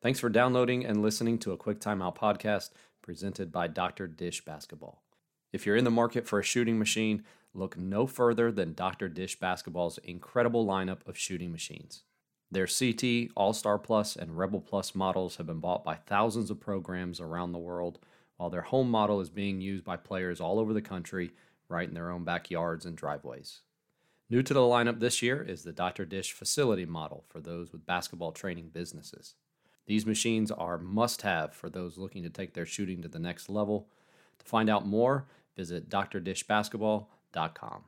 Thanks for downloading and listening to a Quick Timeout podcast presented by Dr. Dish Basketball. If you're in the market for a shooting machine, look no further than Dr. Dish Basketball's incredible lineup of shooting machines. Their CT, All-Star Plus, and Rebel Plus models have been bought by thousands of programs around the world, while their home model is being used by players all over the country, right in their own backyards and driveways. New to the lineup this year is the Dr. Dish facility model for those with basketball training businesses. These machines are must-have for those looking to take their shooting to the next level. To find out more, visit drdishbasketball.com.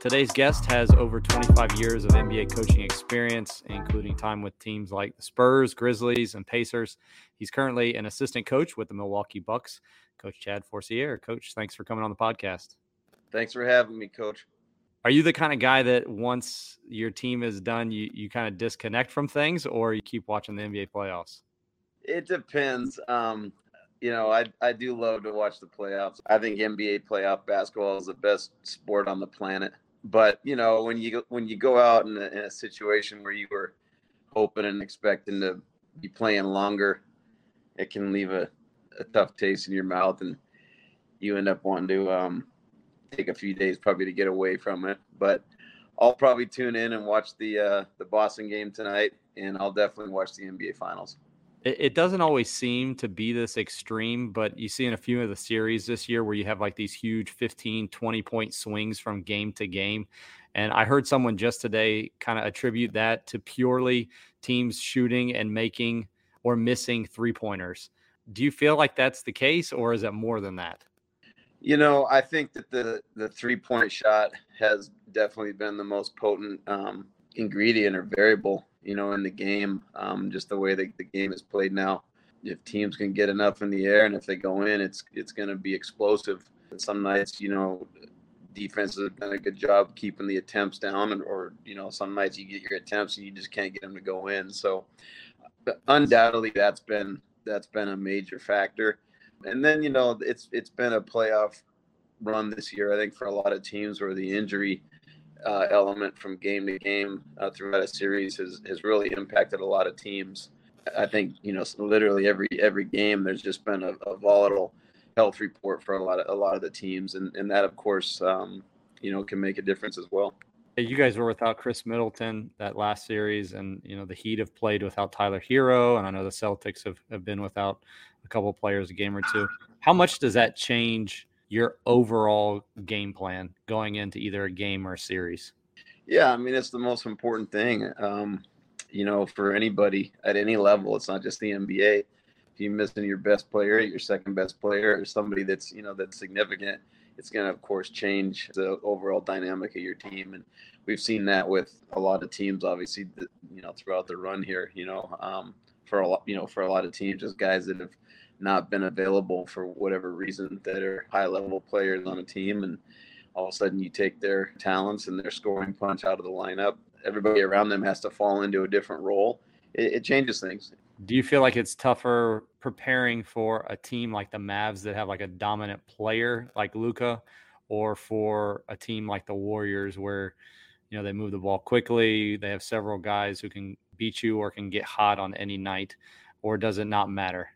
Today's guest has over 25 years of NBA coaching experience, including time with teams like the Spurs, Grizzlies, and Pacers. He's currently an assistant coach with the Milwaukee Bucks. Coach Chad Forcier. Coach, thanks for coming on the podcast. Thanks for having me, Coach. Are you the kind of guy that once your team is done, you kind of disconnect from things, or you keep watching the NBA playoffs? It depends. I do love to watch the playoffs. I think NBA playoff basketball is the best sport on the planet. But, you know, when you go out in a situation where you were hoping and expecting to be playing longer, it can leave a tough taste in your mouth, and you end up wanting to take a few days probably to get away from it. But I'll probably tune in and watch the Boston game tonight, and I'll definitely watch the NBA Finals. It doesn't always seem to be this extreme, but you see in a few of the series this year where you have like these huge 15, 20-point swings from game to game. And I heard someone just today kind of attribute that to purely teams shooting and making or missing three-pointers. Do you feel like that's the case, or is it more than that? You know, I think that the three-point shot has definitely been the most potent ingredient or variable, you know, in the game, just the way the game is played now. If teams can get enough in the air, and if they go in, it's going to be explosive. And some nights, you know, defenses have done a good job keeping the attempts down, or, you know, some nights you get your attempts and you just can't get them to go in. So undoubtedly that's been a major factor. And then, you know, it's been a playoff run this year, I think, for a lot of teams where the injury element from game to game throughout a series has really impacted a lot of teams. I think, you know, literally every game there's just been a volatile health report for a lot of the teams, and that, of course, you know, can make a difference as well. You guys were without Chris Middleton that last series, and, you know, the Heat have played without Tyler Hero, and I know the Celtics have been without a couple of players a game or two. How much does that change your overall game plan going into either a game or a series? Yeah, I mean, it's the most important thing, you know, for anybody at any level. It's not just the NBA. If you're missing your best player, your second best player, or somebody that's, you know, that's significant, it's going to, of course, change the overall dynamic of your team. And we've seen that with a lot of teams, obviously, you know, throughout the run here, you know, for a lot of teams, just guys that have not been available for whatever reason that are high-level players on a team, and all of a sudden you take their talents and their scoring punch out of the lineup. Everybody around them has to fall into a different role. It changes things. Do you feel like it's tougher preparing for a team like the Mavs that have like a dominant player like Luka, or for a team like the Warriors where, you know, they move the ball quickly, they have several guys who can beat you or can get hot on any night, or does it not matter?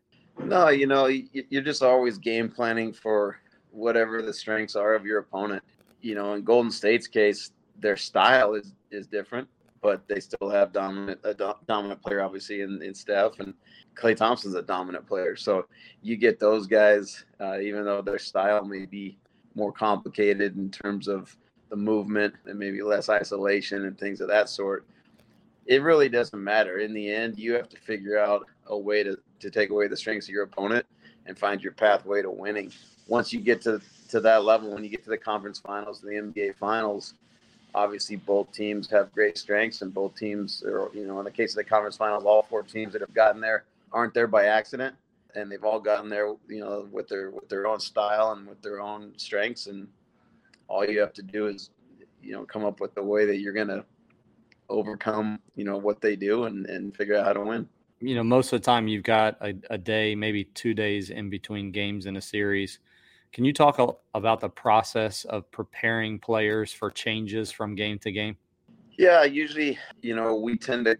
No, you know, you're just always game planning for whatever the strengths are of your opponent. You know, in Golden State's case, their style is different, but they still have a dominant player, obviously, in Steph, and Klay Thompson's a dominant player. So you get those guys, even though their style may be more complicated in terms of the movement and maybe less isolation and things of that sort, it really doesn't matter. In the end, you have to figure out a way to take away the strengths of your opponent and find your pathway to winning. Once you get to that level, when you get to the conference finals, the NBA finals, obviously both teams have great strengths, and both teams are, you know, in the case of the conference finals, all four teams that have gotten there aren't there by accident, and they've all gotten there, you know, with their own style and with their own strengths. And all you have to do is, you know, come up with the way that you're going to overcome, you know, what they do and figure out how to win. You know, most of the time you've got a day, maybe 2 days in between games in a series, Can you talk about the process of preparing players for changes from game to game? Yeah, usually, we tend to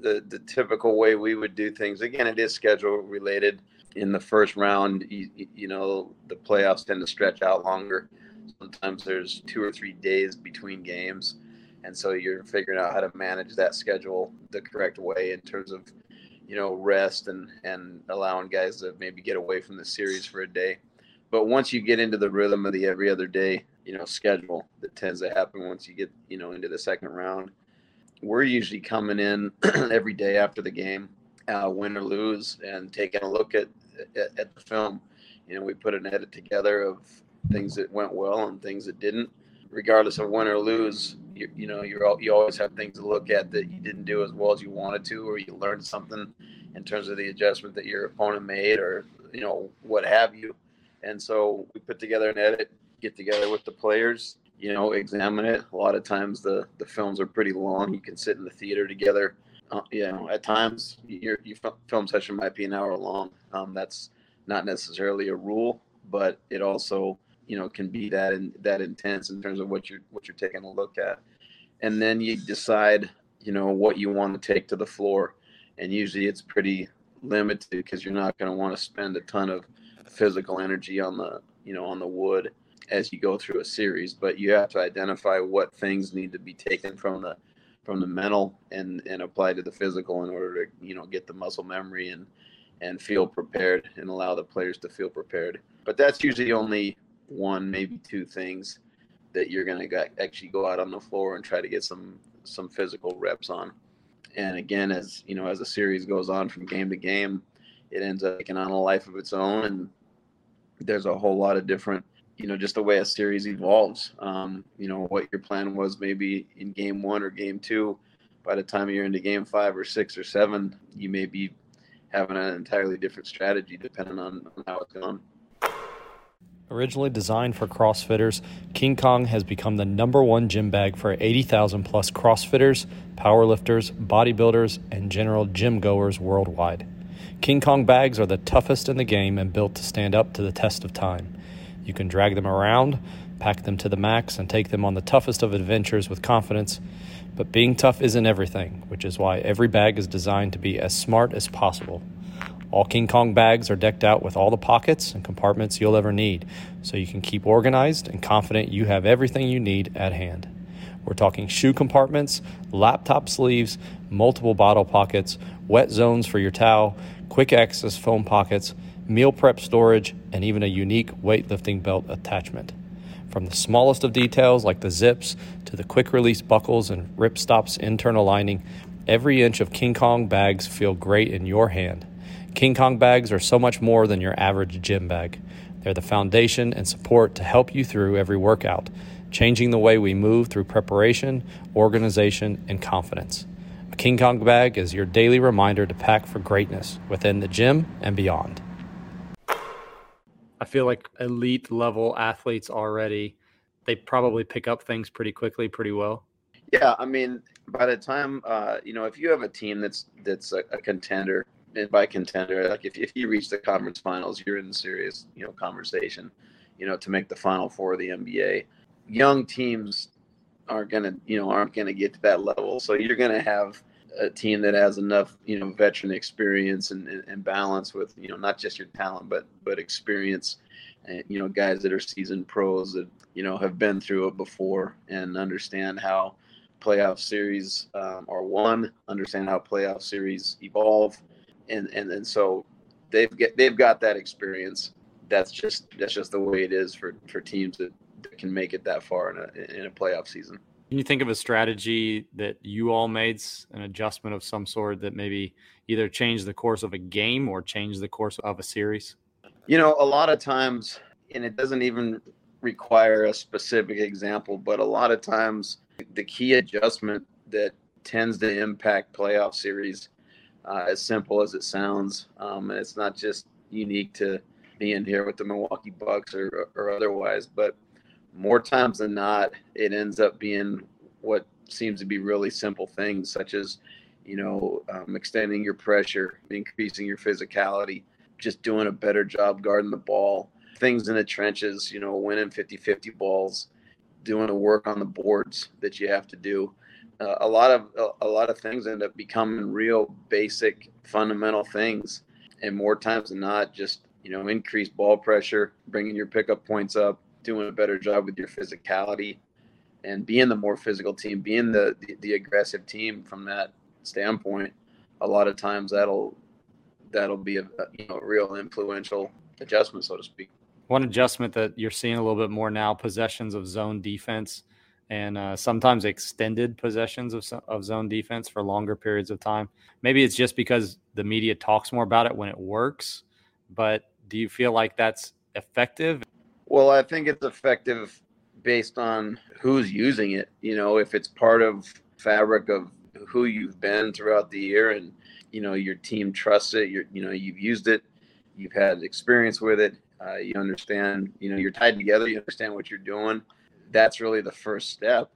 the typical way we would do things. Again, it is schedule related. In the first round, the playoffs tend to stretch out longer. Sometimes there's 2 or 3 days between games. And so you're figuring out how to manage that schedule the correct way in terms of, rest and allowing guys to maybe get away from the series for a day. But once you get into the rhythm of the every other day, schedule that tends to happen once you get, into the second round. We're usually coming in every day after the game, win or lose, and taking a look at the film. We put an edit together of things that went well and things that didn't. Regardless of win or lose, you always have things to look at that you didn't do as well as you wanted to, or you learned something in terms of the adjustment that your opponent made, or, what have you. And so we put together an edit, get together with the players, examine it. A lot of times the films are pretty long. You can sit in the theater together. At times your film session might be an hour long. That's not necessarily a rule, but it also, can be that intense in terms of what you're taking a look at. And then you decide, what you want to take to the floor. And usually it's pretty limited because you're not going to want to spend a ton of physical energy on the, on the wood as you go through a series, but you have to identify what things need to be taken from the mental and applied to the physical in order to, get the muscle memory and feel prepared and allow the players to feel prepared. But that's usually only one, maybe two things that you're going to actually go out on the floor and try to get some physical reps on. And again, as as the series goes on from game to game, it ends up taking on a life of its own. And there's a whole lot of different, just the way a series evolves, what your plan was maybe in game one or game two, by the time you're into game 5 or 6 or 7, you may be having an entirely different strategy depending on how it's gone. Originally designed for CrossFitters, King Kong has become the #1 gym bag for 80,000 plus CrossFitters, powerlifters, bodybuilders, and general gym goers worldwide. King Kong bags are the toughest in the game and built to stand up to the test of time. You can drag them around, pack them to the max, and take them on the toughest of adventures with confidence. But being tough isn't everything, which is why every bag is designed to be as smart as possible. All King Kong bags are decked out with all the pockets and compartments you'll ever need, so you can keep organized and confident you have everything you need at hand. We're talking shoe compartments, laptop sleeves, multiple bottle pockets, wet zones for your towel, quick access foam pockets, meal prep storage, and even a unique weightlifting belt attachment. From the smallest of details like the zips to the quick release buckles and ripstop's internal lining, every inch of King Kong bags feel great in your hand. King Kong bags are so much more than your average gym bag. They're the foundation and support to help you through every workout, changing the way we move through preparation, organization, and confidence. A King Kong bag is your daily reminder to pack for greatness within the gym and beyond. I feel like elite level athletes already, they probably pick up things pretty quickly, pretty well. Yeah, I mean, by the time, if you have a team that's a contender, and by contender, like if you reach the conference finals, you're in serious, conversation, to make the Final Four of the NBA. Young teams aren't going to get to that level. So you're going to have a team that has enough, veteran experience and balance with, not just your talent, but experience and, guys that are seasoned pros that, have been through it before and understand how playoff series are won, understand how playoff series evolve. And so they've got that experience. That's just the way it is for teams that can make it that far in a playoff season. Can you think of a strategy that you all made, an adjustment of some sort that maybe either changed the course of a game or changed the course of a series? A lot of times, and it doesn't even require a specific example, but a lot of times the key adjustment that tends to impact playoff series, as simple as it sounds, and it's not just unique to being here with the Milwaukee Bucks or otherwise, but more times than not, it ends up being what seems to be really simple things, such as, extending your pressure, increasing your physicality, just doing a better job guarding the ball, things in the trenches, you know, winning 50-50 balls, doing the work on the boards that you have to do. A lot of things end up becoming real basic fundamental things, and more times than not, just, you know, increased ball pressure, bringing your pickup points up, doing a better job with your physicality, and being the more physical team, being the aggressive team from that standpoint. A lot of times that'll be a real influential adjustment, so to speak. One adjustment that you're seeing a little bit more now: possessions of zone defense. And sometimes extended possessions of zone defense for longer periods of time. Maybe it's just because the media talks more about it when it works, but do you feel like that's effective? Well, I think it's effective based on who's using it. You know, if it's part of fabric of who you've been throughout the year and, you know, your team trusts it, you've used it, you've had experience with it, you understand, you know, you're tied together, you understand what you're doing. That's really the first step.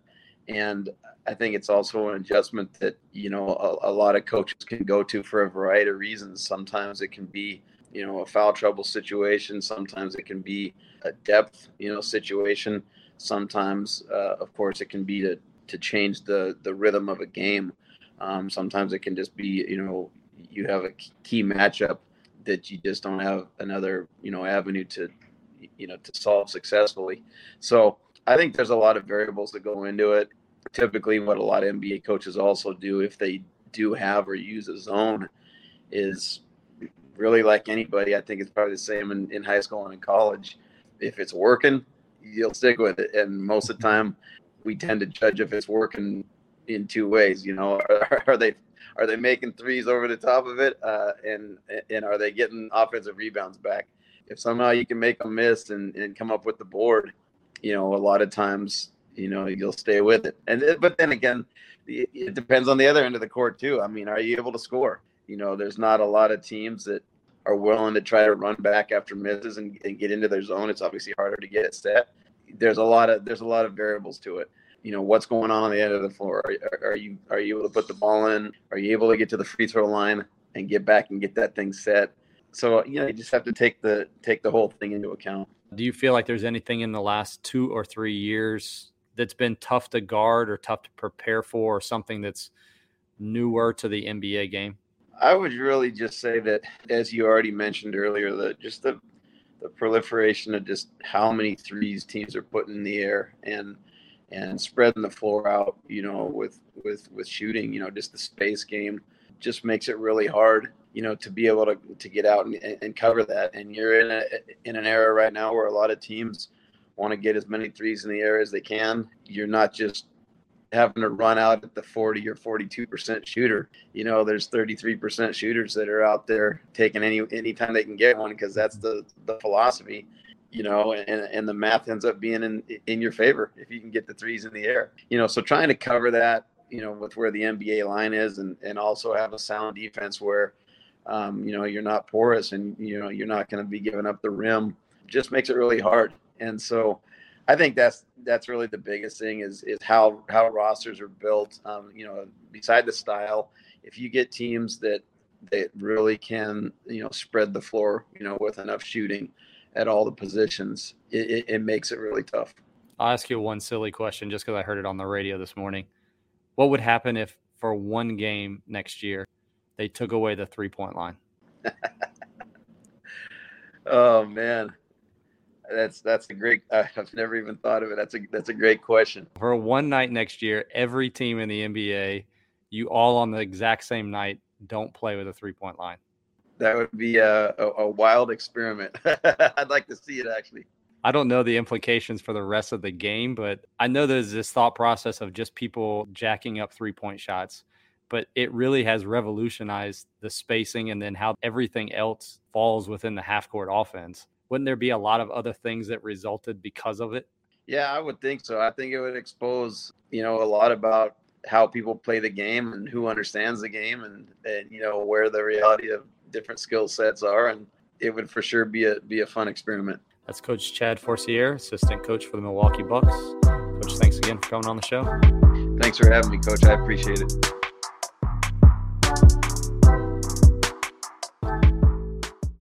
And I think it's also an adjustment that, you know, a lot of coaches can go to for a variety of reasons. Sometimes it can be, you know, a foul trouble situation. Sometimes it can be a depth, you know, situation. Sometimes, of course, it can be to change the rhythm of a game. Sometimes it can just be, you know, you have a key matchup that you just don't have another, you know, avenue to, you know, to solve successfully. So I think there's a lot of variables that go into it. Typically what a lot of NBA coaches also do, if they do have or use a zone, is really, like anybody, I think it's probably the same in high school and in college. If it's working, you'll stick with it. And most of the time we tend to judge if it's working in two ways. You know, are they making threes over the top of it? And are they getting offensive rebounds back? If somehow you can make a miss and come up with the board, you know, a lot of times, you know, you'll stay with it. But then again, it depends on the other end of the court too. I mean, are you able to score? You know, there's not a lot of teams that are willing to try to run back after misses and get into their zone. It's obviously harder to get it set. There's a lot of variables to it. You know, what's going on the end of the floor? Are you able to put the ball in? Are you able to get to the free throw line and get back and get that thing set? So, you know, you just have to take the whole thing into account. Do you feel like there's anything in the last 2 or 3 years that's been tough to guard or tough to prepare for, or something that's newer to the NBA game? I would really just say that, as you already mentioned earlier, the proliferation of just how many threes teams are putting in the air and spreading the floor out, you know, with shooting, you know, just the space game just makes it really hard, you know, to be able to get out and cover that. And you're in an era right now where a lot of teams want to get as many threes in the air as they can. You're not just having to run out at the 40 or 42% shooter. You know, there's 33% shooters that are out there taking any time they can get one, because that's the philosophy, you know, and the math ends up being in your favor if you can get the threes in the air. You know, so trying to cover that, you know, with where the NBA line is and also have a sound defense where, you know, you're not porous and, you know, you're not going to be giving up the rim, just makes it really hard. And so I think that's really the biggest thing is how rosters are built. You know, beside the style, if you get teams that really can, you know, spread the floor, you know, with enough shooting at all the positions, it makes it really tough. I'll ask you one silly question just because I heard it on the radio this morning. What would happen if for one game next year they took away the three-point line? Oh man, that's a great. I've never even thought of it. That's a great question. For one night next year, every team in the NBA, you all on the exact same night, don't play with a three-point line. That would be a wild experiment. I'd like to see it actually. I don't know the implications for the rest of the game, but I know there's this thought process of just people jacking up three-point shots, but it really has revolutionized the spacing and then how everything else falls within the half-court offense. Wouldn't there be a lot of other things that resulted because of it? Yeah, I would think so. I think it would expose, you know, a lot about how people play the game and who understands the game and you know, where the reality of different skill sets are. And it would for sure be a fun experiment. That's Coach Chad Forcier, assistant coach for the Milwaukee Bucks. Coach, thanks again for coming on the show. Thanks for having me, Coach. I appreciate it.